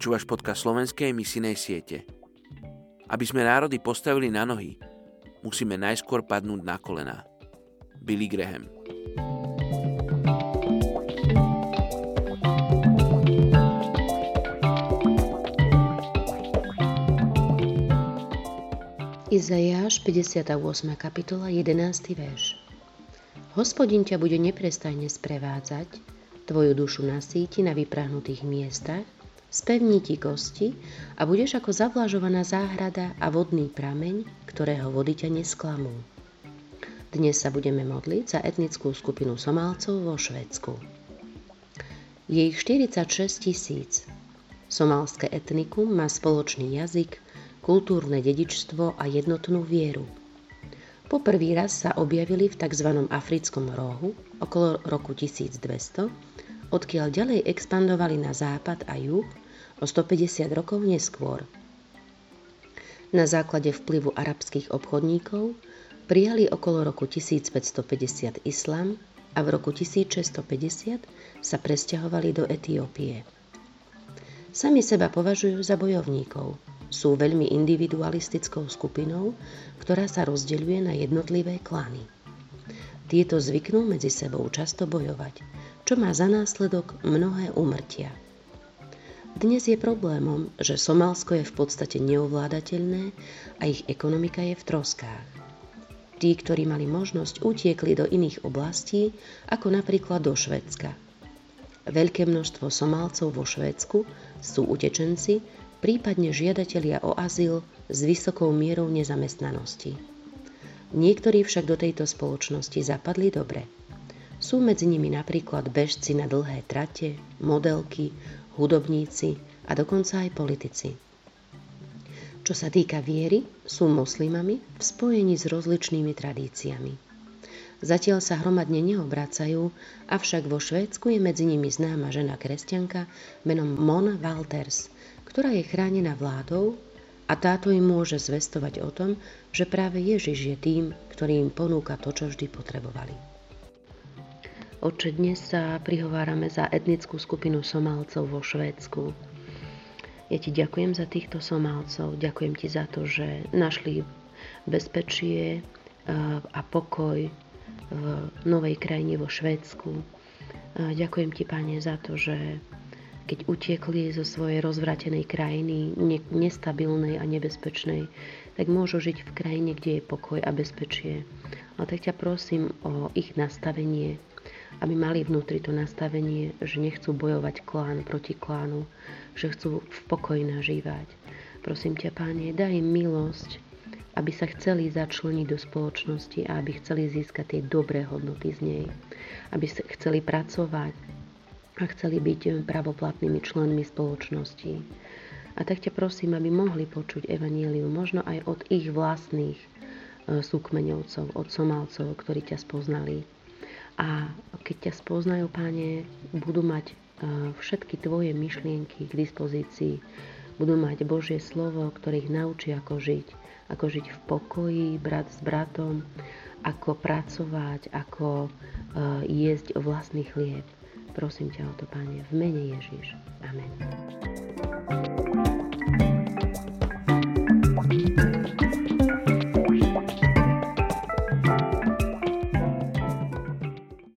Počúvaš podcast slovenskej misijnej siete. Aby sme národy postavili na nohy, musíme najskôr padnúť na kolená. Billy Graham. Izaiáš 58. kapitola 11. verš. Hospodin ťa bude neprestajne sprevádzať, tvoju dušu nasíti na vyprahnutých miestach, spevní ti kosti a budeš ako zavlažovaná záhrada a vodný prameň, ktorého vody ťa nesklamú. Dnes sa budeme modliť za etnickú skupinu Somálcov vo Švédsku. Je ich 46 000. Somálske etnikum má spoločný jazyk, kultúrne dedičstvo a jednotnú vieru. Po prvý raz sa objavili v tzv. Africkom rohu okolo roku 1200, odkiaľ ďalej expandovali na západ a juh o 150 rokov neskôr. Na základe vplyvu arabských obchodníkov prijali okolo roku 1550 islám a v roku 1650 sa presťahovali do Etiópie. Sami seba považujú za bojovníkov. Sú veľmi individualistickou skupinou, ktorá sa rozdeľuje na jednotlivé klany. Tieto zvyknú medzi sebou často bojovať, čo má za následok mnohé úmrtia. Dnes je problémom, že Somálsko je v podstate neovládateľné a ich ekonomika je v troskách. Tí, ktorí mali možnosť, utiekli do iných oblastí, ako napríklad do Švédska. Veľké množstvo Somálcov vo Švédsku sú utečenci, prípadne žiadatelia o azyl s vysokou mierou nezamestnanosti. Niektorí však do tejto spoločnosti zapadli dobre. Sú medzi nimi napríklad bežci na dlhé trate, modelky, hudobníci a dokonca aj politici. Čo sa týka viery, sú moslimami v spojení s rozličnými tradíciami. Zatiaľ sa hromadne neobracajú, avšak vo Švédsku je medzi nimi známa žena kresťanka menom Mona Walters, ktorá je chránená vládou a táto im môže zvestovať o tom, že práve Ježiš je tým, ktorý im ponúka to, čo vždy potrebovali. Otče, dnes sa prihovárame za etnickú skupinu Somálcov vo Švédsku. Ja ti ďakujem za týchto Somálcov, ďakujem ti za to, že našli bezpečie a pokoj v novej krajine vo Švédsku. Ďakujem ti, Pane, za to, že keď utiekli zo svojej rozvrátenej krajiny, nestabilnej a nebezpečnej, tak môžu žiť v krajine, kde je pokoj a bezpečie. A tak ťa prosím o ich nastavenie, aby mali vnútri to nastavenie, že nechcú bojovať klán proti klánu, že chcú v pokoji nažívať. Prosím ťa, Páne, daj im milosť, aby sa chceli začleniť do spoločnosti a aby chceli získať tie dobré hodnoty z nej, aby chceli pracovať a chceli byť pravoplatnými členmi spoločnosti. A tak ťa prosím, aby mohli počuť evanjelium možno aj od ich vlastných súkmeňovcov, od Somálcov, ktorí ťa spoznali. A keď ťa spoznajú, Pane, budú mať všetky tvoje myšlienky k dispozícii, budú mať Božie slovo, ktoré ich naučí, ako žiť v pokoji, brat s bratom, ako pracovať, ako jesť vlastný chlieb. Prosím ťa o to, Pane, v mene Ježiš. Amen.